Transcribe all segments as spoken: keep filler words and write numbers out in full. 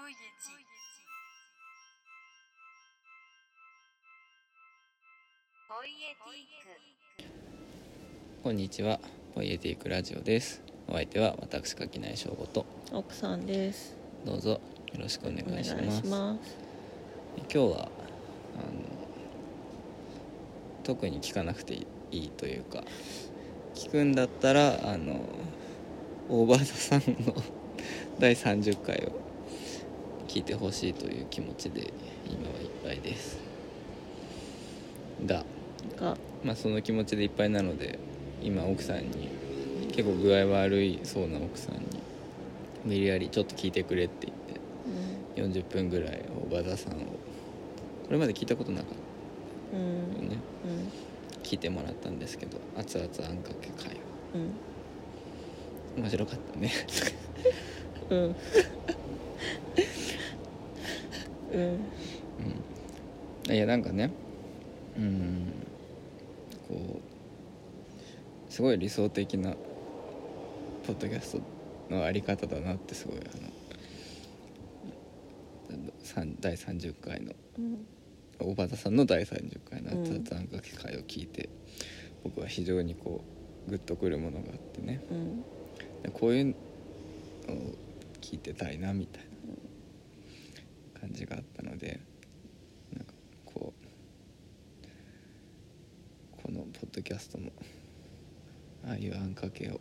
voyage. Poetic. こんにちは、ポイエティックラジオです。お相手は私垣内翔吾と奥さんです。どうぞよろしくお願いします。お願いします。今日はあの特に聞かなくていいというか、聞くんだったらあのオーバーザさんのだいさんじゅっかいを聞いてほしいという気持ちで今はいっぱいですが、まあ、その気持ちでいっぱいなので、今奥さんに結構具合悪いそうな奥さんに無理やりちょっと聞いてくれって言って、うん、よんじゅっぷんぐらいオーバーザさんをこれまで聞いたことなかった、うんねうん、聞いてもらったんですけど、熱々あんかけ会話、うん、面白かったねうんうん、いやなんかね、うん、こうすごい理想的なポッドキャストのあり方だなってすごいあのだいさんじゅっかいの、うん、小畑さんのだいさんじゅっかいの熱々あんかけ会を聞いて、うん、僕は非常にこうグッとくるものがあってね、うん、こういうのを聞いてたいなみたいな感じがあったので、なんかこうこのポッドキャストもああいうあんかけを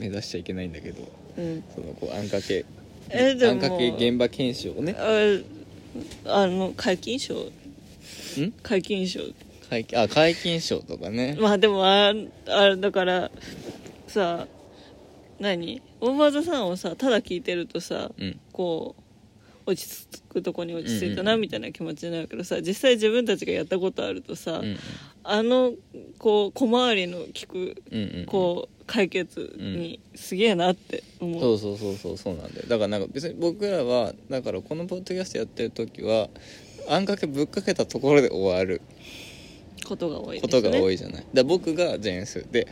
目指しちゃいけないんだけど、うん、そのこうあんかけあんかけ現場検証をね、あ、あの解禁賞ん解禁賞解禁あ解禁賞とかね、まあでもああだからさ何オーバーザさんをさただ聞いてるとさ、うん、こう落ち着くとこに落ち着いたなみたいな気持ちになるけどさ、うんうん、実際自分たちがやったことあるとさ、うん、あのこう小回りの聞く、うんうん、こう解決にすげえなって思う、うん、そうそうそうそうそうなんだよ。だからなんか別に僕らはだからこのポッドキャストやってる時はあんかけぶっかけたところで終わることが多いですね。ことが多いじゃない。だ僕がジェンスで、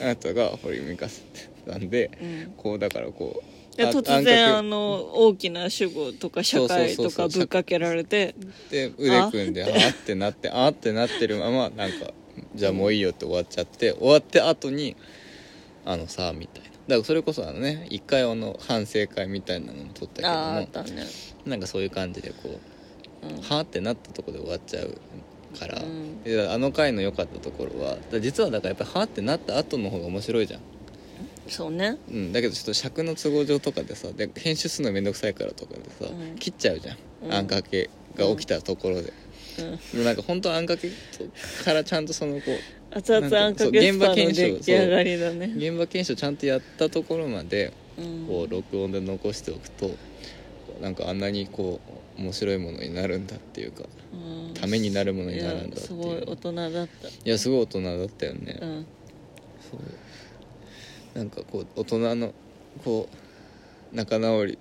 うん、あなたが堀美香さんなんで、うん、こうだからこう突然あの大きな主語とか社会とかぶっかけられて、で腕組んであーってなってあーってなってるままなんかじゃあもういいよって終わっちゃって、終わって後にあのさみたいな、だからそれこそあのね一回あの反省会みたいなのも撮ったけども、あったね、なんかそういう感じでこう、うん、はーってなったとこで終わっちゃうから、うん、であの回の良かったところは実はだからやっぱはーってなった後の方が面白いじゃん。そうね、うん、だけどちょっと尺の都合上とかでさ、で編集するのめんどくさいからとかでさ、うん、切っちゃうじゃん、うん、あんかけが起きたところで、うんうん、なんか本当あんかけからちゃんとそのこう熱々あんかけスターの出来上がりだね。現場検証ちゃんとやったところまでこう録音で残しておくと、うん、なんかあんなにこう面白いものになるんだっていうか、うん、ためになるものになるんだっていう。すごい大人だった。いやすごい大人だったよね、うん、そうなんかこう大人のこう仲直り、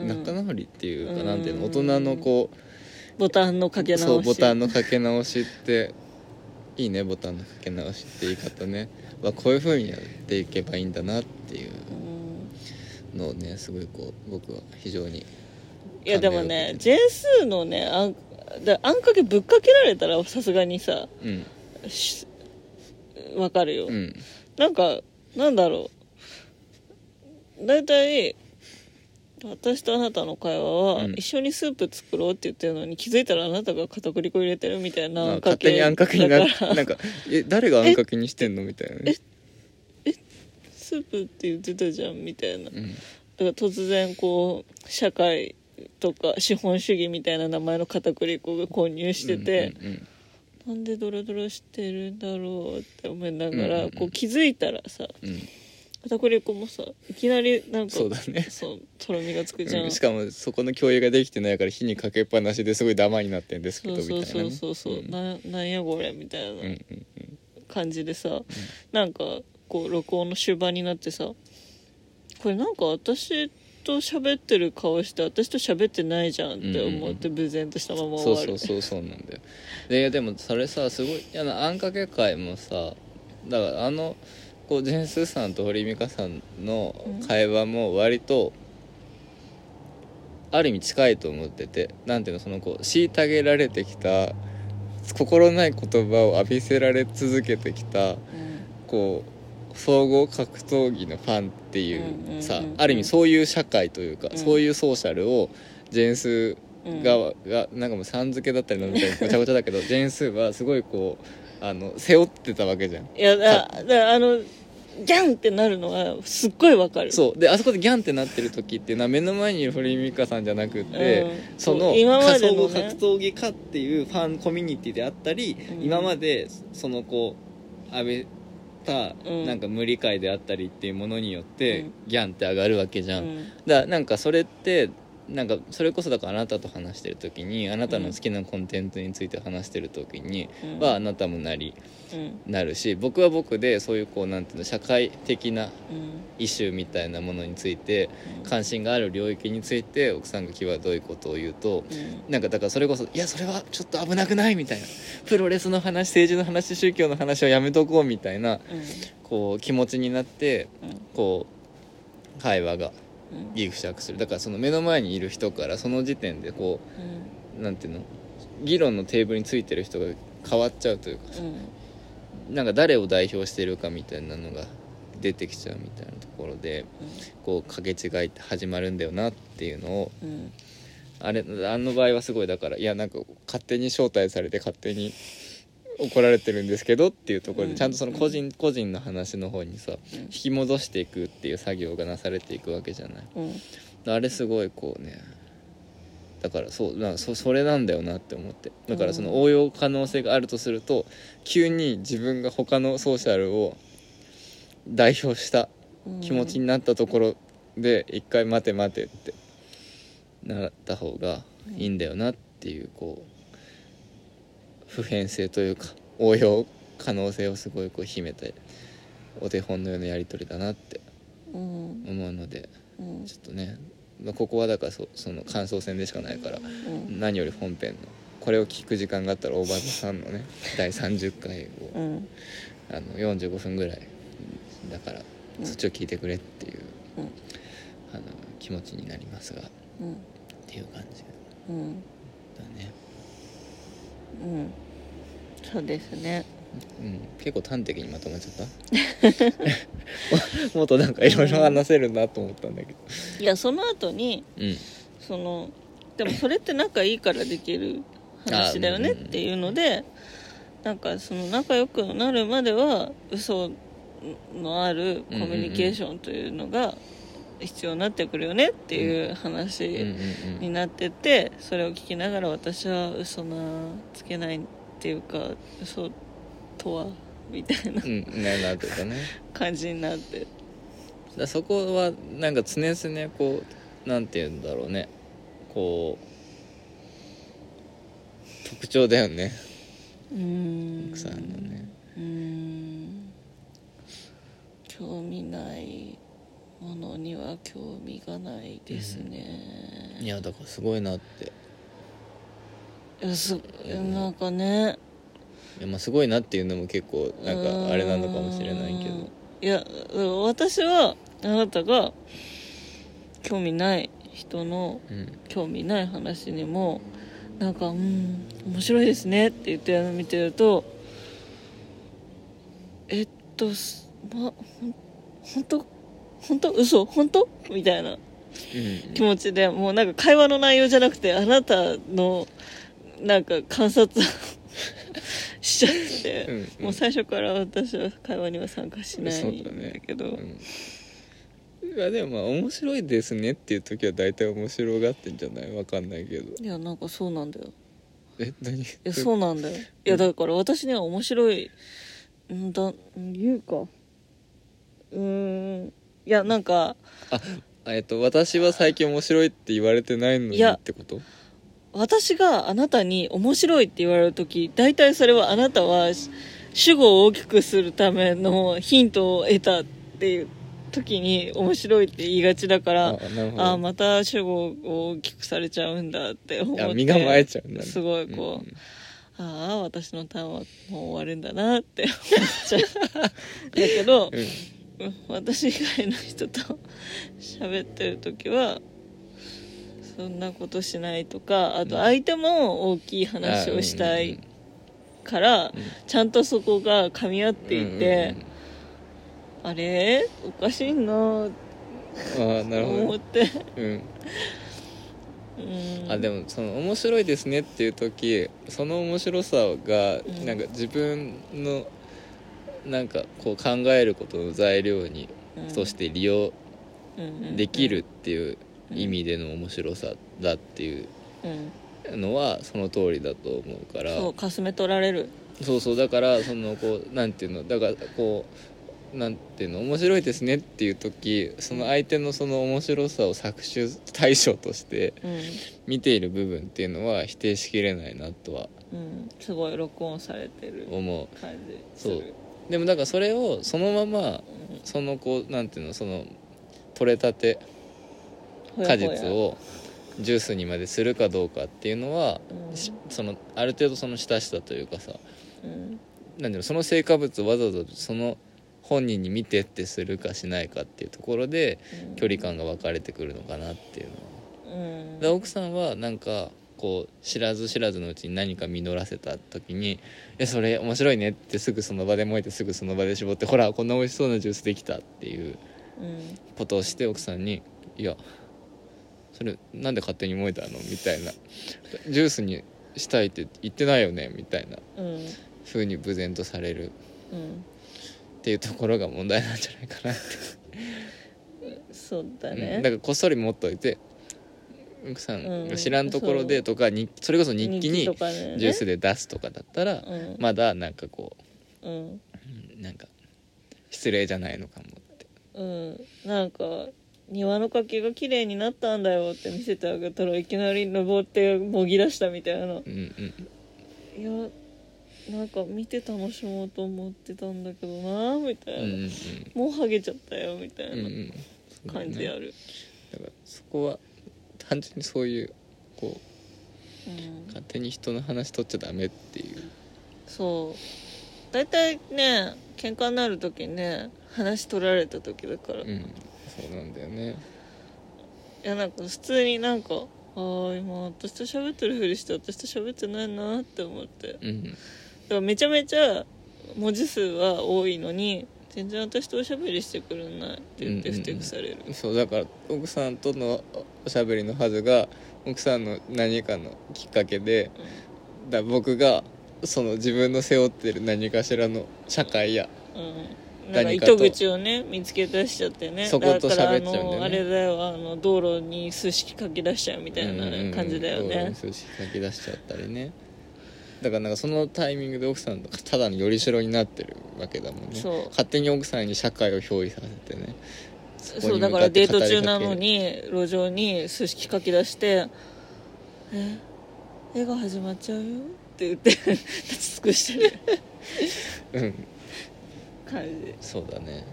うん、仲直りっていうかなんていうの、大人のこうボタンのかけ直し、そうボタンのかけ直しっていいね、ボタンのかけ直しって言い方ね、まあ、こういう風にやっていけばいいんだなっていうのをねすごいこう僕は非常に、いやでもねジェンスのねあん、だあんかけぶっかけられたらさすがにさ、うん、わかるよ、うん、なんかなんだろう、だいたい私とあなたの会話は、うん、一緒にスープ作ろうって言ってるのに気づいたらあなたが片栗粉入れてるみたいな、あんかけ勝手にあんかけになるなんかえ誰があんかけにしてんのみたいな、ね、え, えスープって言ってたじゃんみたいな、うん、だから突然こう社会とか資本主義みたいな名前の片栗粉が混入してて、うんうんうん、なんでドロドロしてるんだろうって思いながら、うんうん、こう気づいたらさ、うん、片栗粉もさいきなりなんかそうだね、そうとろみがつくじゃん、うん、しかもそこの共有ができてないから火にかけっぱなしですごいダマになってんですけどみたいな、そうそうそうそう、な、なんやこれみたいな感じでさ、うんうんうん、なんかこう録音の終盤になってさ、これなんか私と喋ってる顔して私と喋ってないじゃんって思ってぶぜんとしたまま終わる、うんうん、そうそうそうそうなんだよ。ででもそれさすごい嫌なあんかけ会もさ、だからあのこうジェンスさんと堀美香さんの会話も割とある意味近いと思ってて、なんていうの、そのこう虐げられてきた、心ない言葉を浴びせられ続けてきた、うん、こう総合格闘技のファンっていうさ、うんうんうんうん、ある意味そういう社会というか、うん、そういうソーシャルをジェンスが、うん、がなんかもうさん付けだったりのみたいなごちゃごちゃだけどジェンスはすごいこうあの背負ってたわけじゃん。いやだだあのギャンってなるのはすっごいわかる。そうで、あそこでギャンってなってる時っていうのは目の前にいる堀井美香さんじゃなくて、うん、その今までの、ね、格闘技家っていうファンコミュニティであったり、うん、今までそのこう浴びたなんか無理解であったりっていうものによって、うん、ギャンって上がるわけじゃん、うん、だからなんかそれってなんかそれこそだからあなたと話してる時に、あなたの好きなコンテンツについて話してる時にはあなたもなり、うん、なるし、僕は僕でそういうこうなんていうの社会的なイシューみたいなものについて関心がある領域について奥さんが際どいことを言うと、うん、なんかだからそれこそいやそれはちょっと危なくないみたいな、プロレスの話、政治の話、宗教の話はやめとこうみたいな、うん、こう気持ちになってこう会話がギクシャクする。だからその目の前にいる人からその時点でこう、うん、なんていうの議論のテーブルについてる人が変わっちゃうというか、うん、なんか誰を代表してるかみたいなのが出てきちゃうみたいなところで、うん、こう掛け違いって始まるんだよなっていうのを、うん、あれあの場合はすごいだからいやなんか勝手に招待されて勝手に怒られてるんですけどっていうところでちゃんとその個人、うん、個人の話の方にさ、うん、引き戻していくっていう作業がなされていくわけじゃない、うん、あれすごいこうねだからそうなんか そ, それなんだよなって思って、だからその応用可能性があるとすると急に自分が他のソーシャルを代表した気持ちになったところで一回待て待てってなった方がいいんだよなっていう、こう普遍性というか応用可能性をすごいこう秘めてお手本のようなやり取りだなって思うので、うん、ちょっとね、まあ、ここはだから そ, その感想戦でしかないから、うん、何より本編のこれを聞く時間があったら大場さんのねだいさんじゅっかいを、うん、あのよんじゅうごふんぐらいだから、うん、そっちを聞いてくれっていう、うん、あの気持ちになりますが、うん、っていう感じ、うん、だね。うん、そうですね、うん、結構端的にまとめちゃったもっとなんかいろいろ話せるなと思ったんだけど、いやその後に、うん、そのでもそれって仲いいからできる話だよねっていうので、うん、なんかその仲良くなるまでは嘘のあるコミュニケーションというのが必要になってくるよねっていう話になってて、それを聞きながら私は嘘なつけないっていうか嘘とはみたいな、うん、なんていうかね感じになって、だそこはなんか常々こうなんていうんだろうね、こう特徴だよね、うーん奥さんのね、うーん興味ないものには興味がないですね、うん、いやだからすごいなって、いやすなんかね、いや、まあ、すごいなっていうのも結構なんかあれなのかもしれないけど、いや私はあなたが興味ない人の興味ない話にも、うん、なんかうん面白いですねって言って見てると、えっとまあ本当本当嘘本当みたいな気持ちで、もうなんか会話の内容じゃなくてあなたのなんか観察をしちゃって、うんうん、もう最初から私は会話には参加しないんだけど、そうだね、うん、いやでもまあ面白いですねっていう時は大体面白がってんじゃない、わかんないけど、いやなんかそうなんだよ、え何、いやそうなんだよ、いやだから私には面白いんだ言うかうーんいやなんかあえっと私は最近面白いって言われてないのにってこと？私があなたに面白いって言われるとき、大体それはあなたは主語を大きくするためのヒントを得たっていうときに面白いって言いがちだから、ああまた主語を大きくされちゃうんだって思って、身構えちゃうんだね、すごいこう、うん、ああ私のターンはもう終わるんだなって思っちゃうだけど、うん私以外の人と喋ってるときはそんなことしないとか、あと相手も大きい話をしたいからちゃんとそこが噛み合っていて、あれおかしいなって思ってうん、あでもその面白いですねっていう時、その面白さがなんか自分のなんかこう考えることの材料に、うん、そして利用できるっていう意味での面白さだっていうのはその通りだと思うから、そうかすめ取られる、そうそう、だからそのこうなんていうの、だからこうなんていうの、面白いですねっていう時、その相手のその面白さを搾取対象として見ている部分っていうのは否定しきれないなとは、うん、すごい録音されてる思う感じする。そうでもだからそれをそのままそのこうなんていうの、その取れたて果実をジュースにまでするかどうかっていうのは、うん、そのある程度その親しさというかさ、うん、なんていうの、その成果物をわざわざその本人に見てってするかしないかっていうところで距離感が分かれてくるのかなっていうの、うん、で奥さんはなんかこう知らず知らずのうちに何か実らせた時にえそれ面白いねってすぐその場で燃えてすぐその場で絞って、ほらこんな美味しそうなジュースできたっていうことをして、奥さんにいやそれなんで勝手に燃えたのみたいな、ジュースにしたいって言ってないよねみたいな風に無然とされる、うんうん、っていうところが問題なんじゃないかなってそうだね、うん、だからこっそり持っといて奥さんが知らんところでとか、うん、それこそ日記にジュースで出すとかだったら、ね、まだなんかこう、うん、なんか失礼じゃないのかもって、うん、なんか庭の柿が綺麗になったんだよって見せてあげたらいきなり登ってもぎ出したみたいな、うんうん、いやなんか見て楽しもうと思ってたんだけどなみたいな、うんうん、もうハゲちゃったよみたいな感じある、うんうん そ, ね、だからそこは単純にそういうこう、うん、勝手に人の話取っちゃダメっていう、そうだいたいね喧嘩になる時ね話取られた時だから、うん、そうなんだよね。いやなんか普通になんかあー今私と喋ってるふりして私と喋ってないなって思って、うんめちゃめちゃ文字数は多いのに全然私とおしゃべりしてくれないって言ってふてくされる、うんうん、そうだから奥さんとのおしゃべりのはずが奥さんの何かのきっかけで、うん、だ僕がその自分の背負ってる何かしらの社会や、うんうん、なんか糸口をね見つけ出しちゃってね、そこと喋っちゃうんだよね。だからあのあれだよ、あの道路に数式書き出しちゃうみたいな感じだよね、うんうんうん、数式書き出しちゃったりね。だからなんかそのタイミングで奥さんとかただのよりしろになってるわけだもんね。勝手に奥さんに社会を憑依させてね、そこに向かって語りかける。そうだからデート中なのに路上に数式書き出してえ絵が始まっちゃうよって言って立ち尽くしてるうん感じ。そうだね、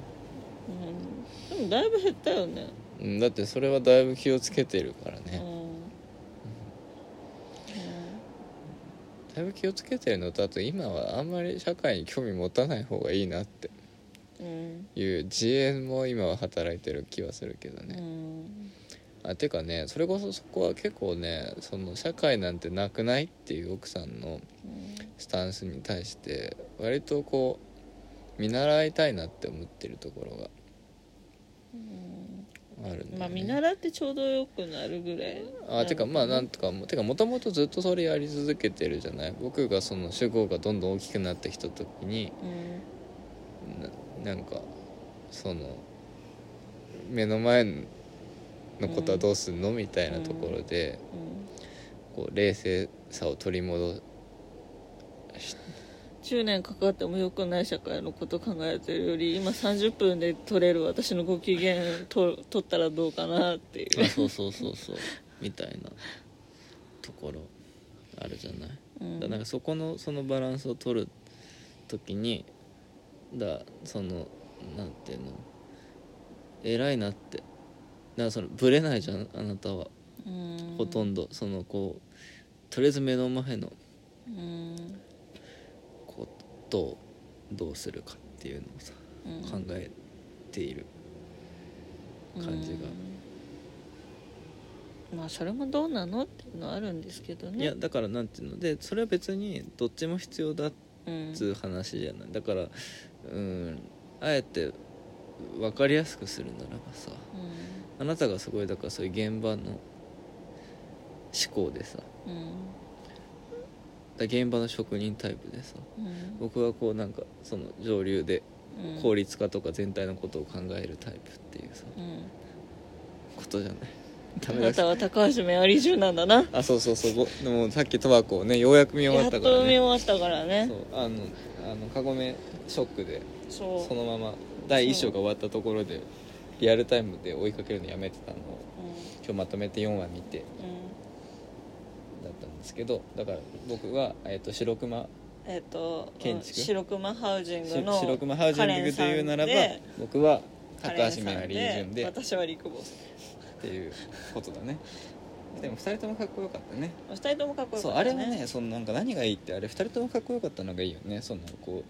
うん、でもだいぶ減ったよね、うん、だってそれはだいぶ気をつけてるからね、うんだいぶ気をつけてるのと、あと今はあんまり社会に興味持たない方がいいなっていう自衛も今は働いてる気はするけどね、うん、あてかねそれこそそこは結構ねその社会なんてなくないっていう奥さんのスタンスに対して割とこう見習いたいなって思ってるところがあるね。まあ見習ってちょうどよくなるぐらい。あてかまあなんとかてかもともとずっとそれやり続けてるじゃない。僕がその主語がどんどん大きくなってきた時に、うん、な, なんかその目の前のことはどうすんの、うん、みたいなところで、うんうん、こう冷静さを取り戻しじゅうねんかかっても良くない社会のことを考えてるより今さんじゅっぷんで取れる私のご機嫌と取ったらどうかなっていうあそうそうそうそうみたいなところあるじゃない、うん、だからそこのそのバランスを取るときにだそのなんていうの偉いなって、だからそのブレないじゃんあなたは、うん、ほとんどそのこうとりあえず目の前の、うんどう, どうするかっていうのをさ、うん、考えている感じがまあそれもどうなのっていうのはあるんですけどね。いやだからなんていうので、それは別にどっちも必要だっつう話じゃない、うん、だからうんあえて分かりやすくするならばさ、うん、あなたがすごいだからそういう現場の思考でさ、うん、だ現場の職人タイプでさ、うん、僕はこうなんかその上流で効率化とか全体のことを考えるタイプっていうさ、うん、ことじゃない。あなたは高橋メアリー中なんだな。あ、そうそうそう。でもさっきトバコをねようやく見終わったからね。やっと見終わったからね。そうあのあのカゴメショックで そ, そのままだいいっ章が終わったところでリアルタイムで追いかけるのやめてたのを、うん、今日まとめてよんわ見て、うん、だったんですけど、だから僕は、えー、と白熊えっと建築白熊ハウジングの白熊ハウジングというならば僕は高橋メアリー順で私はリクボスっていうことだね。でもふたりともかっこよかったね。ふたりともかっこよかったね。そうあれはね、そのなんか何がいいってあれふたりともかっこよかったのがいいよね。そのこう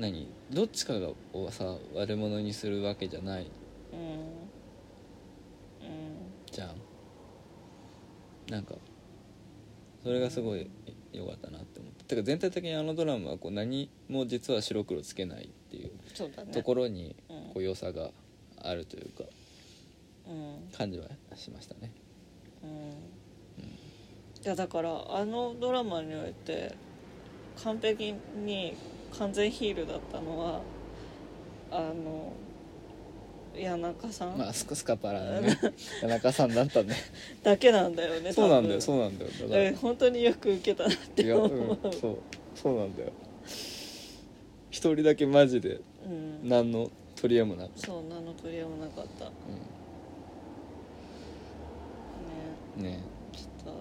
何どっちかがをさ悪者にするわけじゃない、うんうん、じゃあなんかそれがすごい良かったなって思った。てか全体的にあのドラマはこう何も実は白黒つけないっていうところにこう良さがあるというか、うん、感じはしましたね、うんうん、いやだからあのドラマにおいて完璧に完全ヒールだったのはあの谷中さん、まあ、ス, スカパラのね谷中さんだったねだけなんだよね。そうなんだよそうなんだよ。だから本当によく受けたなって思う、うん、そうそうなんだよ一人だけマジで何の取り柄もなかった、うん、そう何の取り柄もなかった、うんね、ちょっ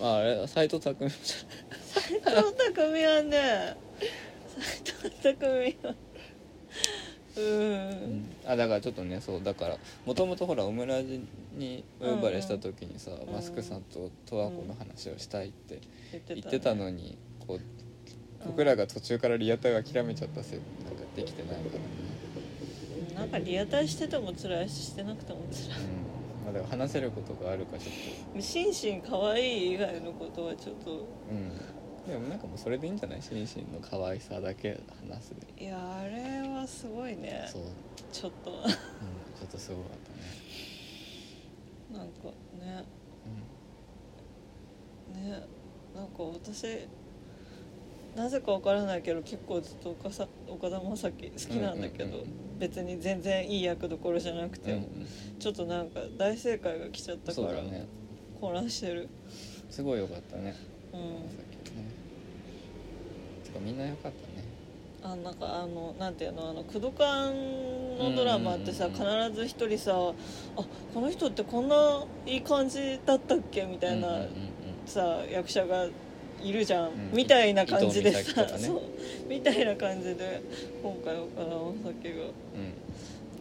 とああれ斎藤工じゃない斎藤工はね斎藤工はうんあだからちょっとねそうだからもともとほらオムラジにお呼ばれした時にさ、うんうん、マスクさんと十和子の話をしたいって言ってたのに、うん、こう僕らが途中からリアタイを諦めちゃったせいでなんかできてないから、ね、なんかリアタイしてても辛いししてなくても辛い、うんまあ、でも話せることがあるかちょっとシンシン可愛い以外のことはちょっとうんでもなんかもうそれでいいんじゃないシンシンの可愛さだけ話すでいやあれはすごいねそうちょっと、うん、ちょっとすごかったねなんかね、うん、ねなんか私なぜかわからないけど結構ずっと岡さ、岡田将生好きなんだけど、うんうんうんうん、別に全然いい役どころじゃなくても、うんうん、ちょっとなんか大正解が来ちゃったから、ね、混乱してるすごい良かったね、うん、ねてかみんな良かったねあなんかあのなんていうのあのクドカンのドラマってさ、うんうんうん、必ず一人さあこの人ってこんないい感じだったっけみたいな、うんうんうん、さ役者がいるじゃん、うん、みたいな感じでさ、ね、そうみたいな感じで今回岡田将生が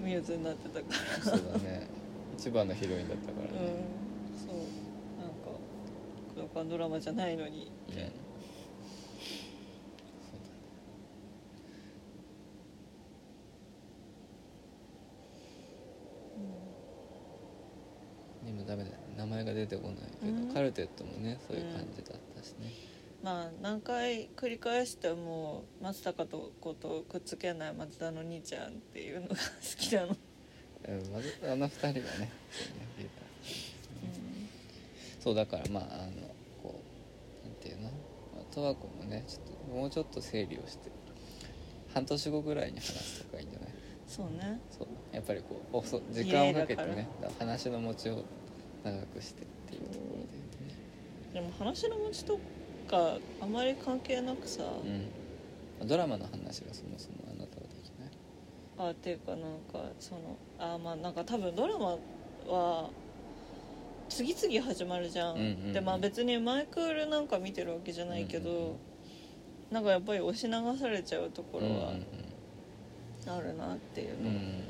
ミューズになってたから、うん、そうだね一番のヒロインだったからね、うん、そうなんかクドカンドラマじゃないのに、うん、そうだねうん、今ダメだ名前が出てこないけど、うん、カルテットもねそういう感じだったしね、うんまあ、何回繰り返しても松たか子とくっつけない松田の兄ちゃんっていうのが好きなの、うん、あのふたりはね、うん、そうだからまああのこうなんていうの十和子もねちょっともうちょっと整理をして半年後ぐらいに話すとかいいんじゃないそうねそうやっぱりこう時間をかけてね話の持ちを長くしてっていうところで、ね、でも話の持ちとかあまり関係なくさ、うん、ドラマの話がそもそもあなたはできないあっていうかなんかそのあまあなんか多分ドラマは次々始まるじゃん、うんうんうん、でまあ別にマイクールなんか見てるわけじゃないけど、うんうんうん、なんかやっぱり押し流されちゃうところはあるなっていうの、うんうんうん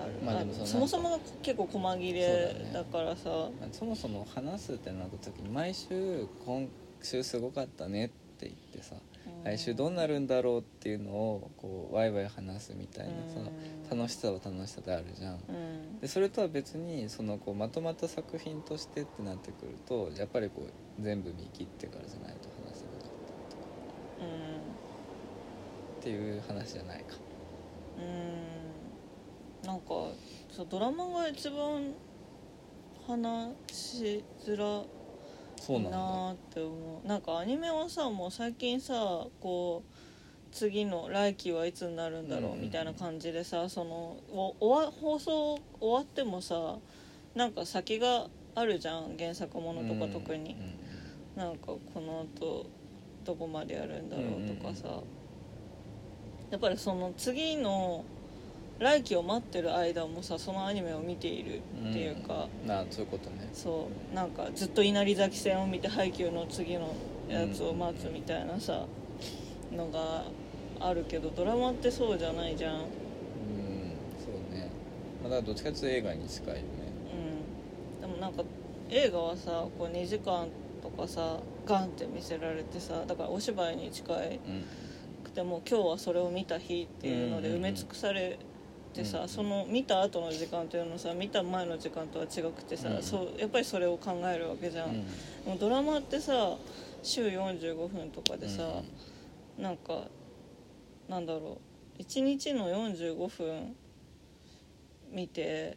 あるまあ、でも そ, そもそも結構細切れだからさ そ,、ね、そもそも話すってなった時に毎週今週すごかったねって言ってさ、来週どうなるんだろうっていうのをこうワイワイ話すみたいなさ、楽しさは楽しさであるじゃん、うん、でそれとは別にそのこうまとまった作品としてってなってくるとやっぱりこう全部見切ってからじゃないと話せなかったとか、うん、っていう話じゃないか、うん、なんかそうドラマが一番話しづらそうなんだなって思う。なんかアニメはさもう最近さこう次の来期はいつになるんだろうみたいな感じでさ、うんうん、そのおわ放送終わってもさなんか先があるじゃん原作ものとか特に、うんうん、なんかこの後どこまでやるんだろうとかさ、うんうん、やっぱりその次の来期を待ってる間もさそのアニメを見ているっていうか、うん、なあそういうことね。そうなんかずっと稲荷崎戦を見て配給の次のやつを待つみたいなさ、うん、のがあるけどドラマってそうじゃないじゃん。うんそうね、まあ、だからどっちかというと映画に近いよね、うん、でもなんか映画はさこうにじかんとかさガンって見せられてさだからお芝居に近い、うん、でも今日はそれを見た日っていうので埋め尽くされ、うんうんうんでさうん、その見た後の時間というのはさ見た前の時間とは違くてさ、うん、そうやっぱりそれを考えるわけじゃん、うん、でもドラマってさ週よんじゅうごふんとかでさ、うん、なんかなんだろういちにちのよんじゅうごふん見て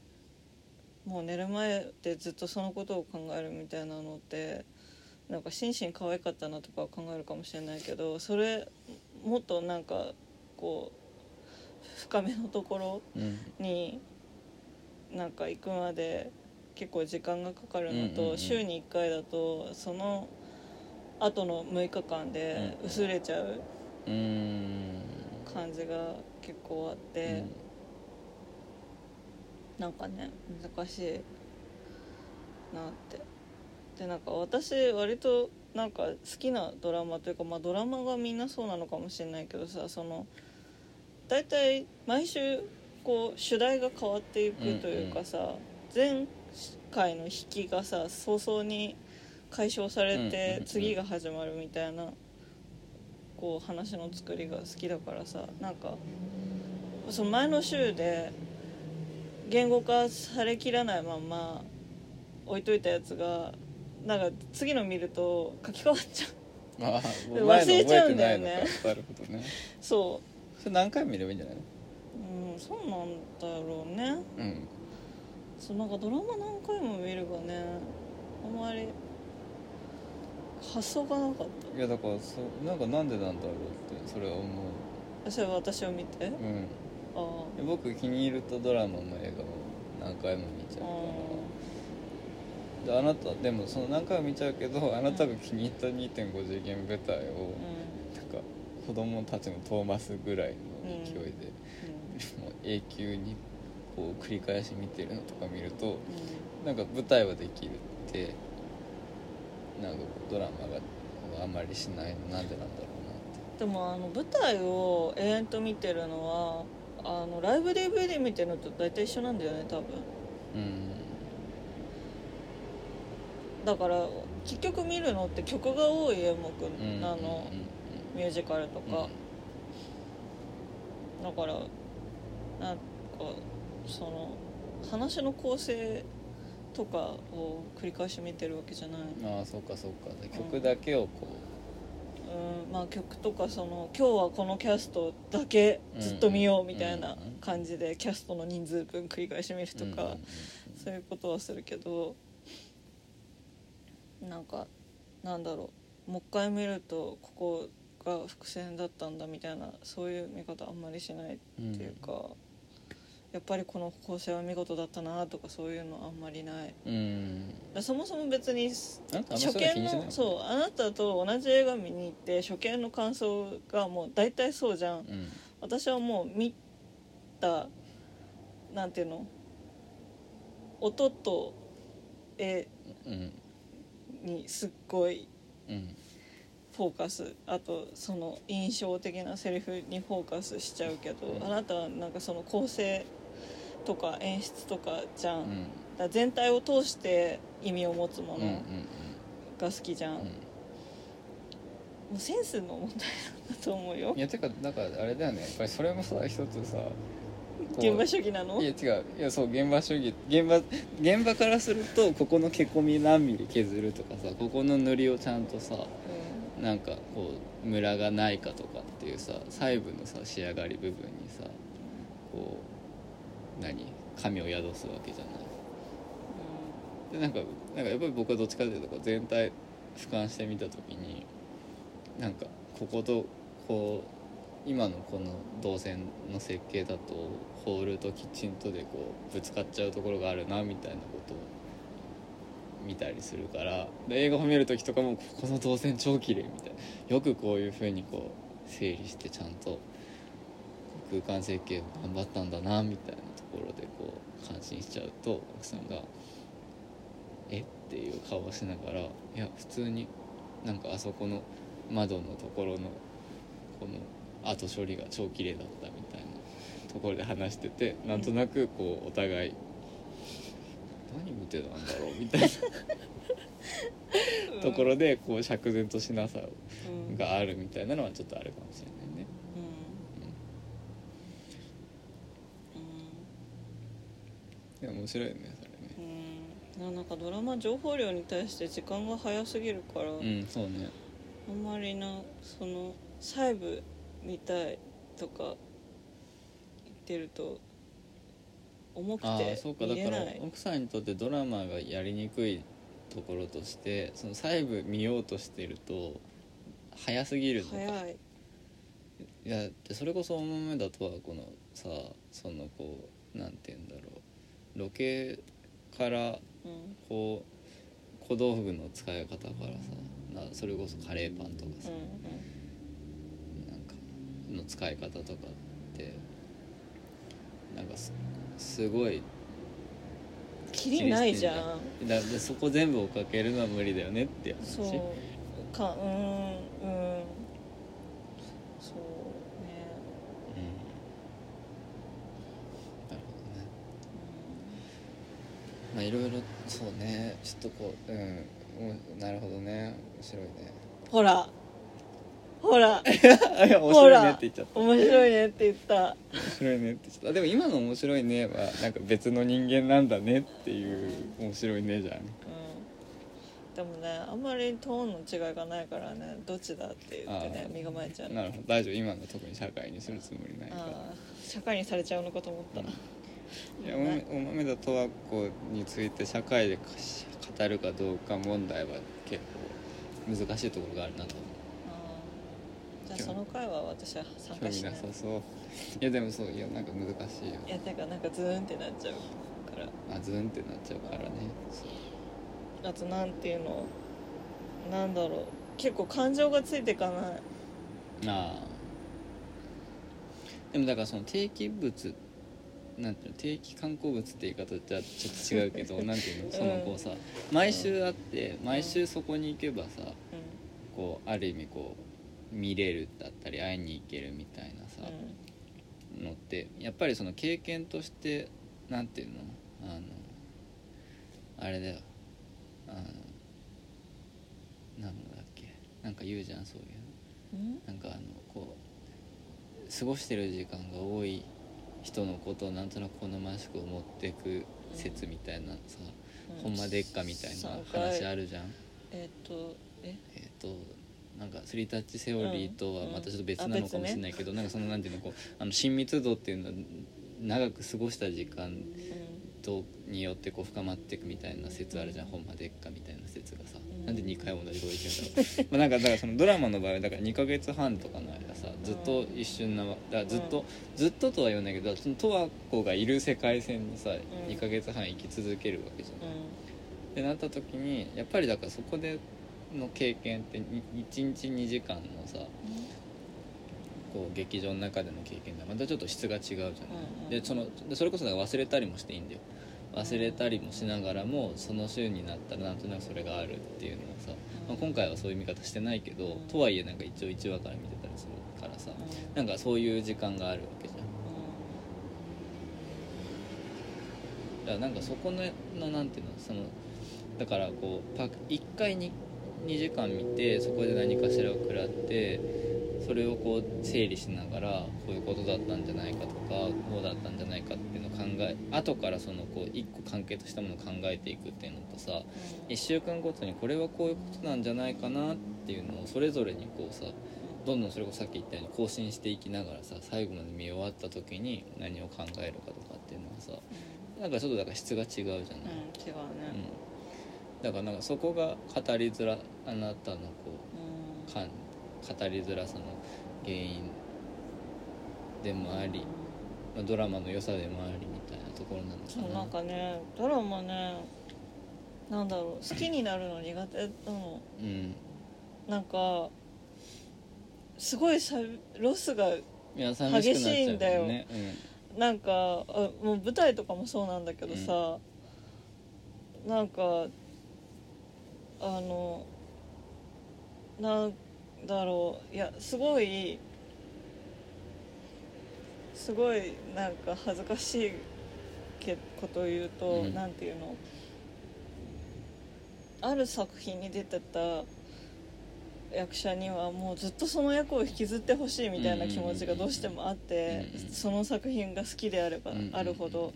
もう寝る前でずっとそのことを考えるみたいなのってなんか心身可愛かったなとか考えるかもしれないけどそれもっとなんかこう深めのところになんか行くまで結構時間がかかるのと週にいっかいだとその後のむいかかんで薄れちゃう感じが結構あってなんかね難しいなって。でなんか私割となんか好きなドラマというかまあドラマがみんなそうなのかもしれないけどさそのだいたい毎週こう主題が変わっていくというかさ、うんうん、前回の引きがさ早々に解消されて次が始まるみたいなこう話の作りが好きだからさなんかその前の週で言語化されきらないまんま置いといたやつがなんか次の見ると書き換わっちゃうあ忘れちゃうんだよね。なるほどねそうそれ何回も見ればいいんじゃないの、うん、そうなんだろうね、うん、そうなんかドラマ何回も見るがねあんまり発想がなかった。いやだからそなんかなんでなんだろうってそれは思う。それは私を見て、うん、あ僕気に入るとドラマも映画も何回も見ちゃうから あ, であなたでもその何回も見ちゃうけどあなたが気に入った にてんご 次元舞台を、うん、なんか子供たちのトーマスぐらいの勢いで、うん、もう永久にこう繰り返し見てるのとか見ると、うん、なんか舞台はできるってなんかドラマがあんまりしないのなんでなんだろうなって。でもあの舞台を永遠と見てるのはあのライブ ディーブイディー 見てるのと大体一緒なんだよね多分、うん、だから結局見るのって曲が多い演目なの、うんうんうんミュージカルとか、うん、だからなんかその話の構成とかを繰り返し見てるわけじゃない。ああそうかそうか、うん、曲だけをこう、うん、まあ曲とかその今日はこのキャストだけずっと見ようみたいな感じでキャストの人数分繰り返し見るとか、うんうんうん、そういうことはするけどなんかなんだろうもう一回見るとここが伏線だったんだみたいなそういう見方あんまりしないっていうか、うん、やっぱりこの構成は見事だったなとかそういうのあんまりない、うん、だそもそも別に初見のそうあなたと同じ映画見に行って初見の感想がもう大体そうじゃん、うん、私はもう見たなんていうの音と絵にすっごい、うんうんフォーカスあとその印象的なセリフにフォーカスしちゃうけど、うん、あなたはなんかその構成とか演出とかじゃん、うん、だ全体を通して意味を持つものが好きじゃん、うんうんうセンスの問題だと思うよ。いやてかなんかあれだよね、やっぱりそれもさ一つさ現場主義なの？いや違う、いやそう現場主義、現場現場からするとここの毛込み何ミリ削るとかさ、ここの塗りをちゃんとさ、うん、なんかこうムラがないかとかっていうさ、細部のさ仕上がり部分にさこう何神を宿すわけじゃない。でなんかなんかやっぱり僕はどっちかというと全体俯瞰してみたときになんかこことこう。今のこの動線の設計だとホールとキッチンとでこうぶつかっちゃうところがあるなみたいなことを見たりするから、で映画を見るときとかもここの動線超綺麗みたいな、よくこういう風にこう整理してちゃんと空間設計を頑張ったんだなみたいなところでこう感心しちゃうと、奥さんがえっていう顔をしながら、いや普通になんかあそこの窓のところのこの後処理が超綺麗だったみたいなところで話してて、なんとなくこうお互い何見てたんだろうみたいな、うん、ところでこう釈然としなさがあるみたいなのはちょっとあるかもしれないね、うんうん、いや面白いよねそれね、うん、なんかドラマ情報量に対して時間が早すぎるから、うん、そうね、あんまりなその細部見たいとか言ってると重くて見れない。あ、そうか、だから奥さんにとってドラマがやりにくいところとしてその細部見ようとしてると早すぎるとか、早い、いやそれこそおもめだとはこのさ、そのこうなんていうんだろう、ロケからこう、うん、小道具の使い方からさ、なそれこそカレーパンとかさ、うんうんの使い方とかってなんか す, すごいキリないじゃん。だからそこ全部をかけるのは無理だよねって話。そうか、うんうんそうね、うん、なるほどね。まあいろいろそうね、ちょっとこううんなるほどね、面白いね。ほら。ほらいや面白いねって言っちゃった、面白いねって言った面白いねって言っちゃった。でも今の面白いねはなんか別の人間なんだねっていう面白いねじゃん、うん、でもねあんまりトーンの違いがないからね、どっちだって言ってね身構えちゃう。なるほど、大丈夫、今の特に社会にするつもりないから。あ社会にされちゃうのかと思った、うん、いやお豆田十和子について社会で語るかどうか問題は結構難しいところがあるなと思う。その回は私は参加しない。興味なさそう。いやでもそう、いやなんか難しいよ。いやだからなんかズーンってなっちゃうから。あズーンってなっちゃうからね。そうあとなんていうの、なんだろう、結構感情がついていかない。ああ。でもだからその定期物、なんていうの、定期観光物って言い方じゃちょっと違うけど、なんていうの、そのこうさ、うん、毎週あって、うん、毎週そこに行けばさ、うん、こうある意味こう。見れるだったり会いに行けるみたいなさ、うん、のってやっぱりその経験としてなんていうの、あのあれだよ、あのなんだっけ、なんか言うじゃんそういうの、んなんかあのこう過ごしてる時間が多い人のことをなんとなく好ましく思ってく説みたいなさ、うん、ほんまでっかみたいな話あるじゃん。えっとええっとなんかスリータッチセオリーとはまたちょっと別なのかもしれないけど、うんうんね、なんかそのなんていうのこうあの親密度っていうのは長く過ごした時間とによってこう深まっていくみたいな説あるじゃん、ほんまでっかみたいな説がさ、うん、なんでにかいも同じこと言ってるんだろうまあなんかだからそのドラマの場合はだからにかげつはんとかの間さずっと一瞬なだからずっと、うん、ずっととは言わないけど十和子がいる世界線にさにかげつはん生き続けるわけじゃない、うん、ってなった時にやっぱりだからそこでの経験っていちにちにじかんのさ、うん、こう劇場の中での経験がまたちょっと質が違うじゃない、うんうん、でそのでそれこそ忘れたりもしていいんだよ。忘れたりもしながらもその週になったらなんとなくそれがあるっていうのをさ、うんまあ、今回はそういう見方してないけど、うん、とはいえなんか一応いちわから見てたりするからさ、うん、なんかそういう時間があるわけじゃん、うん、だからなんかそこの、のなんていうのそのだからこう一回ににじかん見て、そこで何かしらを食らって、それをこう整理しながら、こういうことだったんじゃないかとか、こうだったんじゃないかっていうのを考え、後からそのこう一個関係としたものを考えていくっていうのとさ、いっしゅうかんごとにこれはこういうことなんじゃないかなっていうのをそれぞれにこうさ、どんどんそれこそさっき言ったように更新していきながらさ、最後まで見終わった時に何を考えるかとかっていうのはさ、なんかちょっとだから質が違うじゃない、うん、違うね、うん、だからなんかそこが語りづら、あなたのこう、うん、語りづらさの原因でもあり、まあ、ドラマの良さでもありみたいなところなんですかね。そう、なんかね、ドラマね、なんだろう、好きになるの苦手なの、うん、なんかすごいロスが激しいんだよ。いや、寂しくなっちゃうもんね。うん、なんかもう舞台とかもそうなんだけどさ、うん、なんかあのなんだろう、いやすごいすごいなんか恥ずかしいことを言うと、うん、なんていうの、ある作品に出てた役者にはもうずっとその役を引きずってほしいみたいな気持ちがどうしてもあって、うんうんうん、その作品が好きであればあるほど、うんうんうん、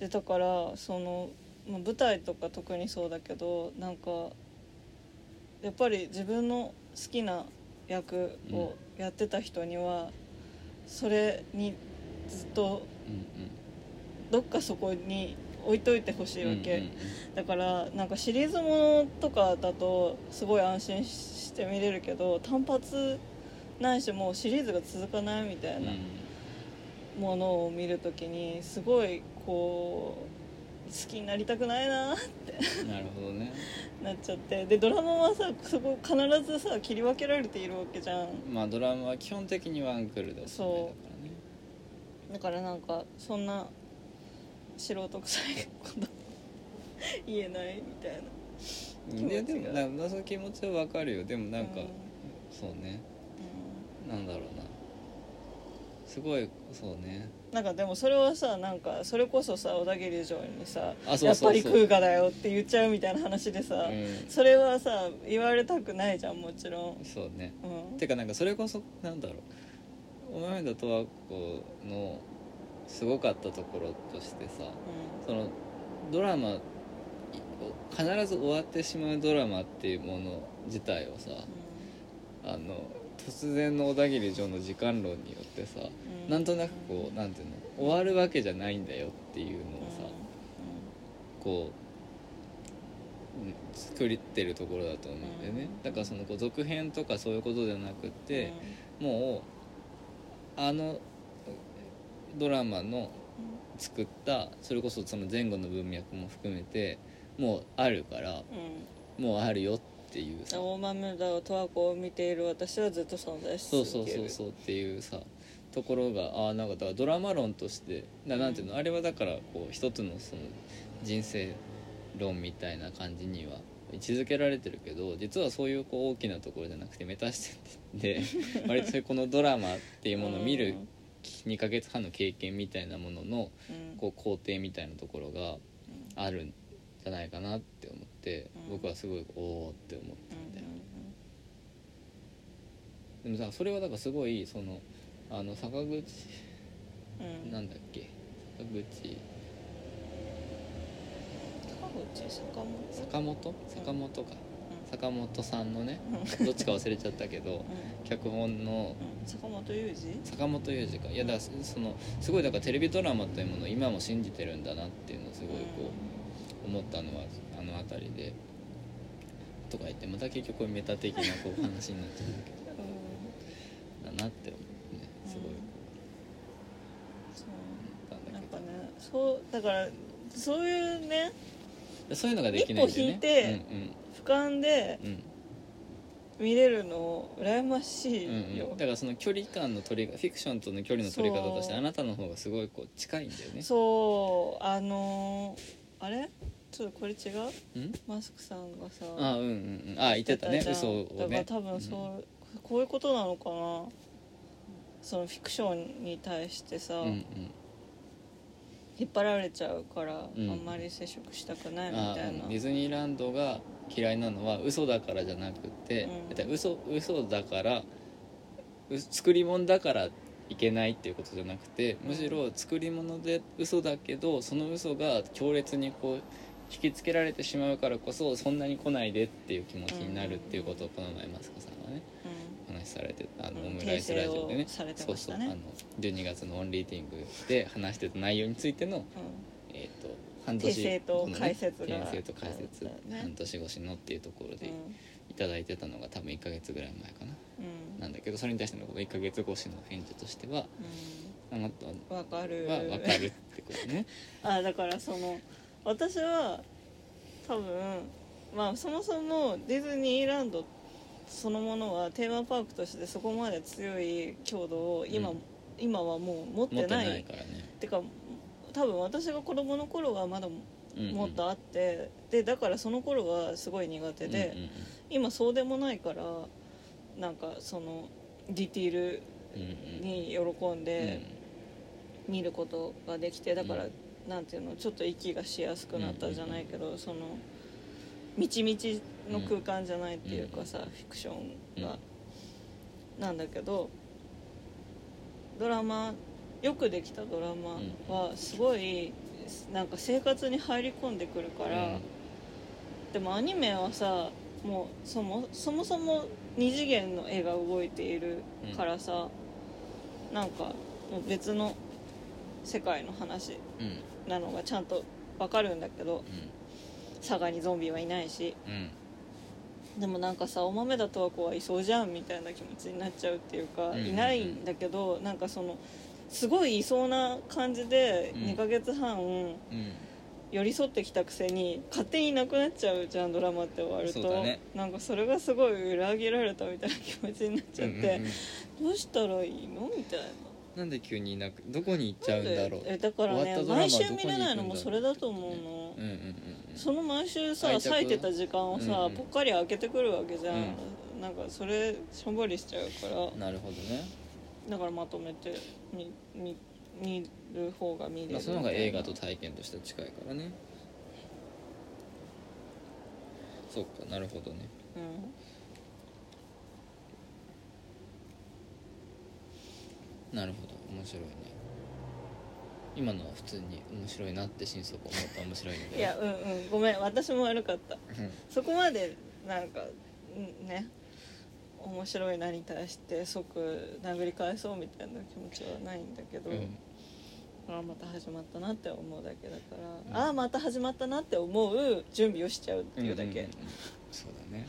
でだからその、まあ、舞台とか特にそうだけど、なんかやっぱり自分の好きな役をやってた人にはそれにずっとどっかそこに置いといてほしいわけ、うんうん、だからなんかシリーズものとかだとすごい安心して見れるけど、単発ないしもうシリーズが続かないみたいなものを見るときにすごいこう好きになりたくないなってなるほどねなっちゃって、でドラマはさ、そこ必ずさ切り分けられているわけじゃん。まあドラマは基本的にワンクールだし、ね、そうだからなんかそんな素人臭いこと言えないみたいな気持ちが、でもその気持ちは分かるよ。でもなんか、うん、そうね、うん、なんだろうな、すごいそうね、なんかでもそれはさ、なんかそれこそさ、小田切城にさ、そうそうそう、やっぱり空我だよって言っちゃうみたいな話でさ、うん、それはさ言われたくないじゃん、もちろん。そうね、うん、てかなんかそれこそなんだろう、お前だとはこうのすごかったところとしてさ、うん、そのドラマ必ず終わってしまうドラマっていうもの自体をさ、うん、あの突然の小田切城の時間論によってさ、うん、なんとなくこう、なんていうの、終わるわけじゃないんだよっていうのをさ、うん、こう作ってるところだと思うんだよね、うん、だからそのこう続編とかそういうことじゃなくて、うん、もうあのドラマの作った、それこそその前後の文脈も含めてもうあるから、うん、もうあるよっていうさ、大豆田を十和子を見ている私はずっと存在し続ける、そうそうそうそうっていうさところが、あ、なんかだからドラマ論としてな、なんていうの、あれはだからこう一つのその人生論みたいな感じには位置づけられてるけど、実はそうい う, こう大きなところじゃなくて、メタ視点で割とこのドラマっていうものを見る、うん、にかげつはんの経験みたいなものの、うん、こう工程みたいなところがあるんじゃないかなって思って、うん、僕はすごいおおって思ったんだよ、うんうんうん、でもさ、それはだからすごいそのあの坂口、うん、なんだっけ、坂口坂口坂本坂本坂本か、うん、坂本さんのね、うん、どっちか忘れちゃったけど、うん、脚本の、うん、坂本雄二坂本雄二か、いやだ、そのすごいだからテレビドラマというものを今も信じてるんだなっていうのをすごいこう思ったのはあの辺りでとか言って、また結局メタ的なこう話になっちゃうんだけど、うん、だなって思うね、すごい、うん、なんかね、そうだからそういうね、そういうのができないんだよね、一歩引いて、うんうん、俯瞰で、うん、見れるの羨ましいよ、うんうん、だからその距離感の取り、フィクションとの距離の取り方としてあなたの方がすごいこう近いんだよね。そう、あのー、あれちょっとこれ違う？ん？マスクさんがさあ、うんうん、あ言ってたね、嘘をね、だから多分そう、うん、こういうことなのかな、そのフィクションに対してさ、うんうん、引っ張られちゃうから、うん、あんまり接触したくないみたいな。ディズニーランドが嫌いなのは嘘だからじゃなくて、うん、だ 嘘, 嘘だから作り物だからいけないっていうことじゃなくて、むしろ作り物で嘘だけどその嘘が強烈にこう引きつけられてしまうからこそそんなに来ないでっていう気持ちになるっていうことをこの前マツコさんがね、うん、話されてた、あの、うん、オムライスラジオでね、そうそう、あのじゅうにがつのオンリーティングで話してた内容についての、うん、えー、と半年訂正と解説が、ね、訂正と解説、ね、半年越しのっていうところでいただいてたのが多分いっかげつぐらい前かな、うん、なんだけどそれに対してのいっかげつ越しの返事としては、うん、あなたは分かる分かるってことねあ、だからその私は多分、まあ、そもそもディズニーランドそのものはテーマパークとしてそこまで強い強度を 今,、うん、今はもう持ってない、持ってないからね。てか多分私が子どもの頃はまだもっとあって、うんうん、でだからその頃はすごい苦手で、うんうんうん、今そうでもないからなんかそのディティールに喜んで見ることができて、だから、うん、なんていうの、ちょっと息がしやすくなったじゃないけど、うんうんうん、そのみちみちの空間じゃないっていうかさ、うん、フィクションが、うん、なんだけど、ドラマよくできたドラマはすごいなんか生活に入り込んでくるから、うん、でもアニメはさ、もうそもそもそも二次元の絵が動いているからさ、うん、なんか別の世界の話なのがちゃんと分かるんだけど、うん、佐賀にゾンビはいないし、うん、でもなんかさ、お豆だとは子はいそうじゃんみたいな気持ちになっちゃうっていうか、うんうんうん、いないんだけど、なんかそのすごいいそうな感じでにかげつはん、うん、寄り添ってきたくせに勝手にいなくなっちゃうじゃん、ドラマって終わると、ね、なんかそれがすごい裏切られたみたいな気持ちになっちゃって、うんうんうん、どうしたらいいのみたいな、なんで急にいなく、どこに行っちゃうんだろう。え、だからね、毎週見れないのもそれだと思うの、ね、うんうんうん、その毎週さ、割いてた時間をさ、うんうん、ぽっかり開けてくるわけじゃん、うん、なんかそれしょんぼりしちゃうから。なるほどね。だからまとめてみみ見る方が見れる、まあ、その方が映画と体験として近いからね。そっか、なるほどね、うん、なるほど、面白いね。今のは普通に面白いなって心底思った面白いのでいや、うんうん、ごめん、私も悪かったそこまでなんか、うん、ね、面白いなに対して即殴り返そうみたいな気持ちはないんだけど、うん、ああまた始まったなって思うだけだから、うん、ああまた始まったなって思う準備をしちゃうっていうだけ、うんうんうん、そうだね。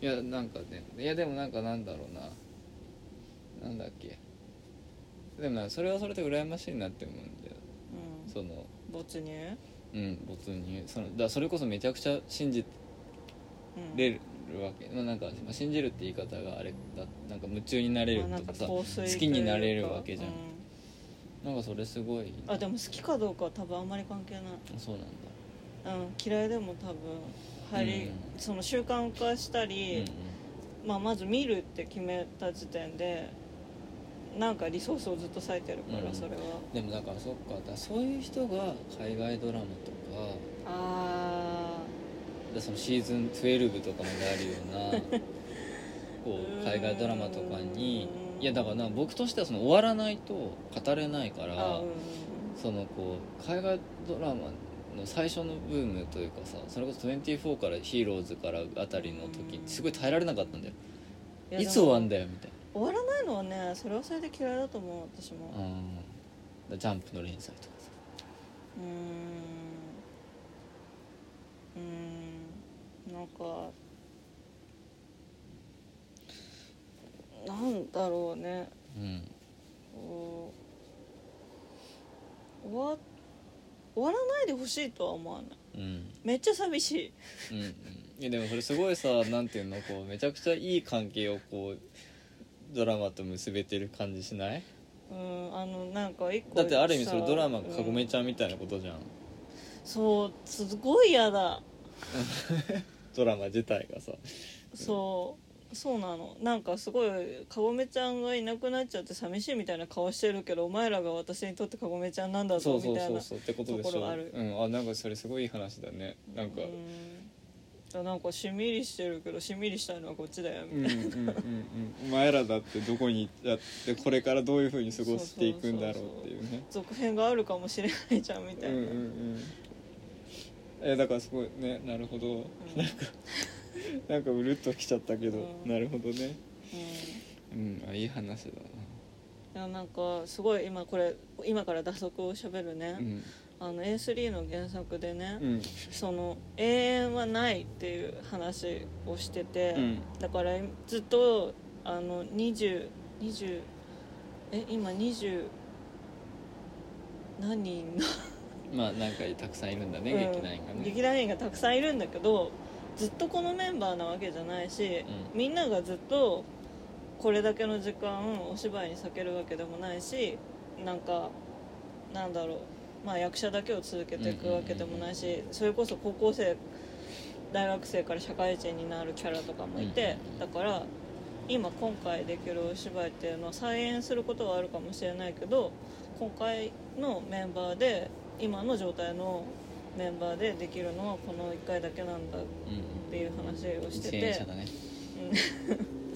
いや、なんかね、いやでもなんかなんだろうな、なんだっけ、でもそれはそれで羨ましいなって思うんだよ、うん、その没入、うん、没入、そのだ、それこそめちゃくちゃ信じれるわけ、うん、まあ、なんか信じるって言い方があれだ、なんか夢中になれるとかさ、まあ、と好きになれるわけじゃん、うん、なんかそれすごい。あ、でも好きかどうかは多分あんまり関係ない。そうなんだ、うん、嫌いでも多分入り、うん、その習慣化したり、うんうん、まあ、まず見るって決めた時点でなんかリソースをずっと割いてるから、うん、それはでもだから、そっか、だからそういう人が海外ドラマとか、あー、だ、そのシーズンじゅうにとかまであるようなこう海外ドラマとかに、いやだからな、僕としてはその終わらないと語れないから、そのこう海外ドラマの最初のブームというかさ、それこそにじゅうよんからヒーローズからあたりの時すごい耐えられなかったんだよ、 い, いつ終わんだよみたいな。終わらないのはね、それはそれで嫌いだと思う、私も。あ、ジャンプの連載とかさ、うーん、うーん、なんかなんだろうね、うん、お終わ終わらないでほしいとは思わない、うん、めっちゃ寂しいうん、うん、いやでもそれすごいさ、なんていうの、こうめちゃくちゃいい関係をこうドラマと結べてる感じしない？うん、あのなんか一個だって、ある意味それドラマがカゴメちゃんみたいなことじゃん、うん、そう、すごい嫌だドラマ自体がさ、そう、そうなの。なんかすごいかごめちゃんがいなくなっちゃって寂しいみたいな顔してるけど、お前らが私にとってかごめちゃんなんだぞみたいなところがある。うん、あ、なんかそれすごいいい話だね。なんか、うん、なんかしんみりしてるけど、しんみりしたいのはこっちだよみたいな、うんうんうんうん、お前らだってどこに行っちゃってこれからどういう風に過ごしていくんだろうっていうね。そうそうそうそう、続編があるかもしれないじゃんみたいな、うんうんうん、えだからすごいね、なるほど、うん、なんかなんかうるっときちゃったけど、うん、なるほどね、うん、うん、あ、いい話だな。いや、なんかすごい今これ今から打足をしゃべるね、うん、あの エースリー の原作でね、うん、その永遠はないっていう話をしてて、うん、だからずっとあの20、20え今20何人のまあなんかたくさんいるんだね、うん、劇団員がね、劇団員がたくさんいるんだけど、ずっとこのメンバーなわけじゃないし、うん、みんながずっとこれだけの時間お芝居に割けるわけでもないし、なんかなんだろう、まあ役者だけを続けていくわけでもないし、うんうんうんうん、それこそ高校生大学生から社会人になるキャラとかもいて、うんうんうん、だから今今回できるお芝居っていうのは再演することはあるかもしれないけど、今回のメンバーで今の状態のメンバーでできるのはこのいっかいだけなんだっていう話をしてて、うん、支援者だね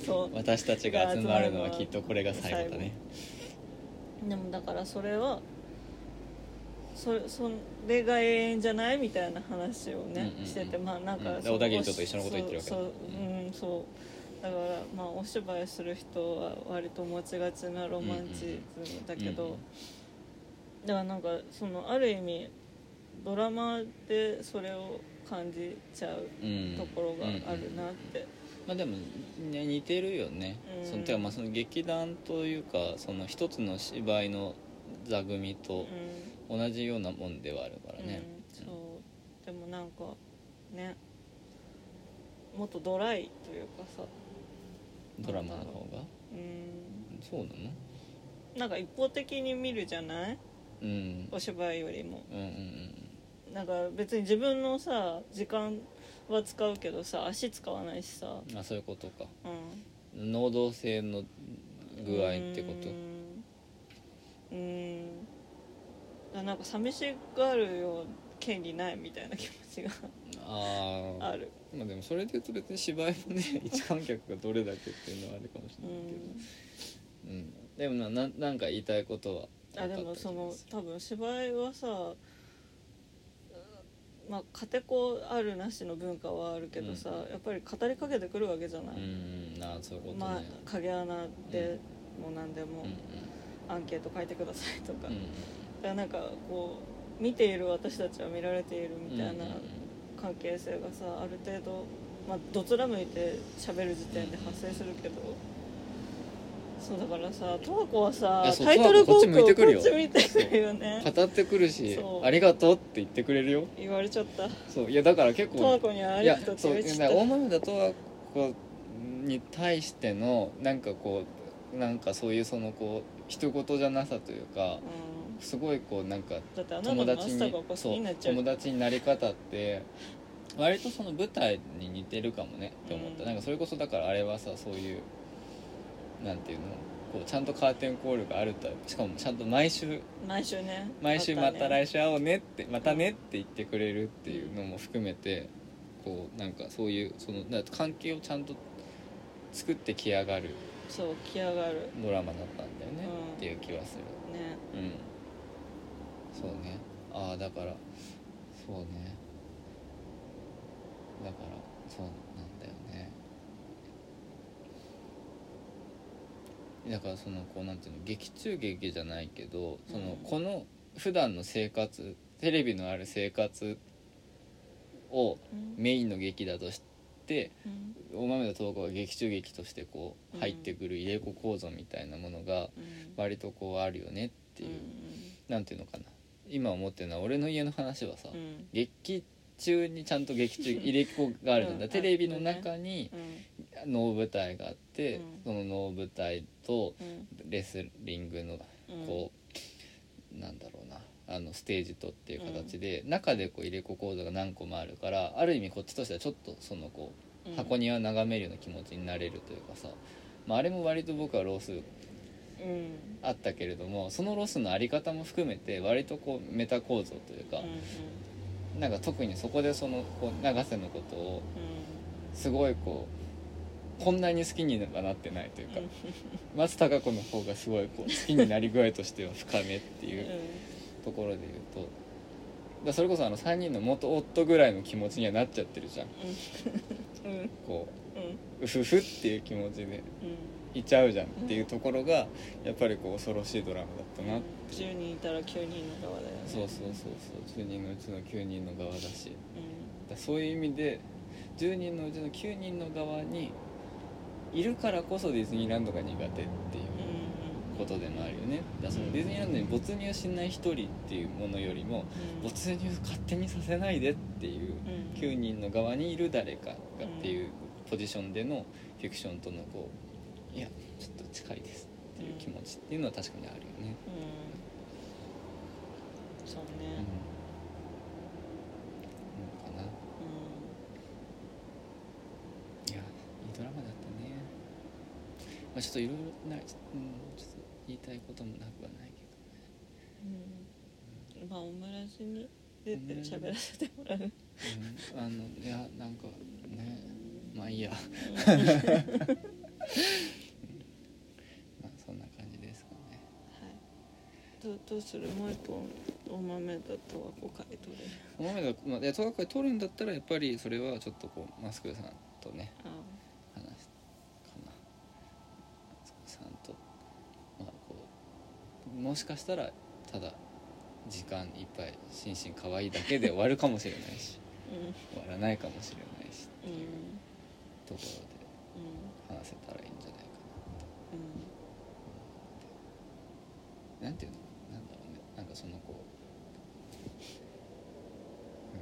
そう私たちが集まるのはきっとこれが最後だね。でもだからそれはそ れ, それが永遠じゃないみたいな話をね、うんうんうん、してて、まあなんか、うん、小田切と一緒のこと言ってるわけだ。そう、うん、そうだからまあお芝居する人は割と持ちがちなロマンチズムだけど、うんうんうん、だからなんかそのある意味ドラマでそれを感じちゃうところがあるなって、うんうん、まあでも、ね、似てるよね、うん、そのてかまあその劇団というかその一つの芝居の座組と同じようなもんではあるからね、うんうん、そうでもなんかねもっとドライというかさ、ドラマの方が、うん、そうなの、なんか一方的に見るじゃない、うん、お芝居よりも、うんうんうん、なんか別に自分のさ時間は使うけどさ足使わないしさあ、そういうことか、うん、能動性の具合ってこと、うーん、うーん、なんか寂しがるよ権利ないみたいな気持ちがあ, ある、まあ、でもそれで言うと別に芝居もね一観客がどれだけっていうのはあるかもしれないけど、うん、うん、でも な, なんか言いたいことはあ、でもその多分芝居はさ、まあカテコあるなしの文化はあるけどさ、うん、やっぱり語りかけてくるわけじゃない、うん、あ、そういうことね、まあ、影穴でも何でもアンケート書いてくださいとか、うんうん、だからなんかこう見ている私たちは見られているみたいな関係性がさある程度、まあ、どつら向いて喋る時点で発生するけど、そうだからさ、十和子はさタイトルコールをこっち見てくるよね、語ってくるし、ありがとうって言ってくれるよ、言われちゃった。そういやだから結構十和子にありがとうって言われちゃった。大豆田十和子に対してのなんかこうなんかそういうそのこう人事じゃなさというか、うん、すごいこうなんか友達に友達になり方って割とその舞台に似てるかもねって思った、うん、なんかそれこそだからあれはさそういうなんていうのこうちゃんとカーテンコールがあると、しかもちゃんと毎週毎週ね毎週また来週会おうねってまたねって言ってくれるっていうのも含めて、こうなんかそういうその関係をちゃんと作ってきやがる、そうきやがるドラマだったんだよね、うん、っていう気はするね、うん、そうね、ああだからそうねだからそうなんだよね。だからそのこうなんていうの劇中劇じゃないけど、そのこの普段の生活テレビのある生活をメインの劇だとして、うん、大豆田十和子が劇中劇としてこう入ってくる入れ子構造みたいなものが割とこうあるよねっていう、うん、なんていうのかな今思ってるのは俺の家の話はさ、うん、劇中にちゃんと劇中入れ子があるんだ、うん、テレビの中に、うんうん能舞台があって、うん、その能舞台とレスリングのこう、うん、なんだろうなあのステージとっていう形で、うん、中でこう入れ子構造が何個もあるからある意味こっちとしてはちょっとそのこう箱庭を眺めるような気持ちになれるというかさ、まあ、あれも割と僕はロスあったけれども、そのロスのあり方も含めて割とこうメタ構造というか、うんうん、なんか特にそこでそのこう永瀬のことをすごいこうこんなに好きにはなってないというか、松たか子の方がすごいこう好きになり具合としては深めっていうところで言うと、だそれこそあのさんにんの元夫ぐらいの気持ちにはなっちゃってるじゃん、うん、こう、うふふっていう気持ちでいちゃうじゃんっていうところがやっぱりこう恐ろしいドラマだったなって。じゅうにんいたらきゅうにんの側だよね。そうそうそうそう、じゅうにんのうちのきゅうにんの側だし、うん、だそういう意味でじゅうにんのうちのきゅうにんの側にいるからこそディズニーランドが苦手っていうことでもあるよね。だそのディズニーランドに没入しない一人っていうものよりも、うん、没入勝手にさせないでっていうきゅうにんの側にいる誰かがっていうポジションでのフィクションとのこういやちょっと近いですっていう気持ちっていうのは確かにあるよね、うん、そうね、うんまあ、ちょっといろいろな、うん、ちょっと言いたいこともなくはないけどね、うん、まあオムラジに出て喋らせてもらう、うん、あのいやなんかねまあいいや、うんうん、まあそんな感じですかね、はい、ど, どうするもう一本お豆だとはごかい取れるお豆だと、まあ、ごかい取るんだったらやっぱりそれはちょっとこうマスクさんとねああもしかしたらただ時間いっぱいしんしんかわいいだけで終わるかもしれないし、うん、終わらないかもしれないしっていうところで話せたらいいんじゃないかなと、うん、なんていうのなんだろうねなんかそのこう、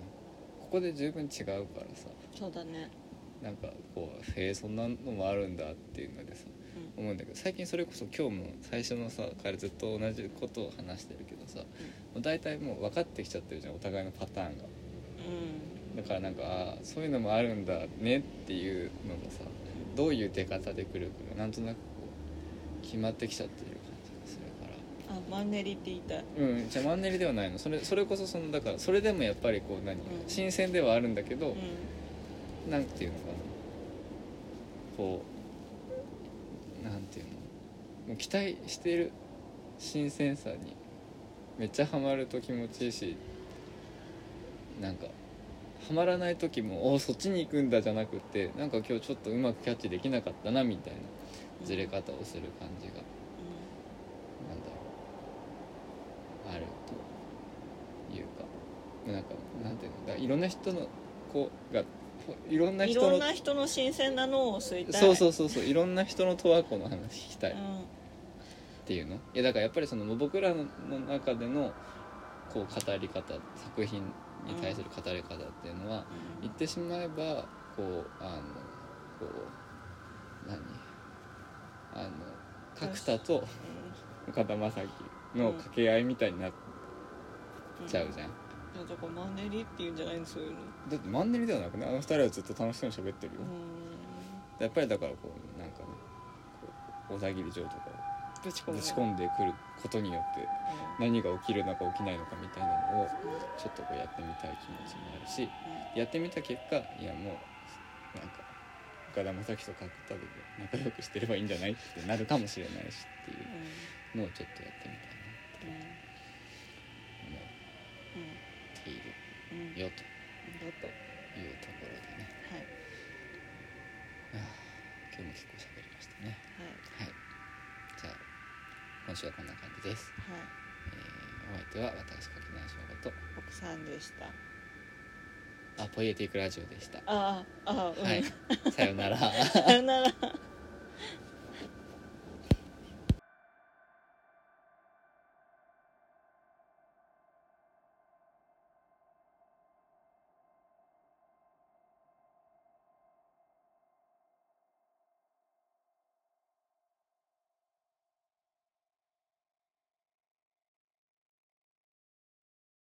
うん、ここで十分違うからさそうだねなんかこうへえそんなのもあるんだっていうのでさ思うんだけど最近それこそ今日も最初のさからずっと同じことを話してるけどさ、うん、もう大体もう分かってきちゃってるじゃんお互いのパターンが、うん、だからなんかあそういうのもあるんだねっていうのがさどういう出方で来るかなんとなくこう決まってきちゃってる感じがするからあマンネリって言いたいうんじゃあマンネリではないのそれ、それこそそのだからそれでもやっぱりこう何、うん、新鮮ではあるんだけど、うん、なんていうのかなこうなんていうのもう期待してる新鮮さにめっちゃハマると気持ちいいしなんかハマらない時もおそっちに行くんだじゃなくてなんか今日ちょっとうまくキャッチできなかったなみたいなずれ方をする感じが、うん、なんだろうあるというかなんかなんていうのだいろんな人の子がいろんな人のいろんな人の新鮮なのを吸いたいそうそうそうそういろんな人の十和子の話聞きたい、うん、っていうのいやだからやっぱりその僕らの中でのこう語り方作品に対する語り方っていうのは、うん、言ってしまえばこうあのこう何あの角田と岡田将生の掛け合いみたいになっちゃうじゃん、うんうんだからマンネリって言うんじゃないんですよねだってマンネリではなくねあの二人はずっと楽しそうに喋ってるようんやっぱりだからこうなんかね小田切城とかぶち込んでくることによって何が起きるのか起きないのかみたいなのをちょっとこうやってみたい気持ちもあるしやってみた結果いやもうなんか岡田将生と角田で仲良くしてればいいんじゃないってなるかもしれないしっていうのをちょっとやってみたいなっているよというところでね、はい、あ今日も結構喋りましたね、はいはい、じゃあ今週はこんな感じです、はいえー、お相手は私柿内翔吾と奥さんでした。あポイエティックラジオでした。あああ、うん、はい、さよならさよなら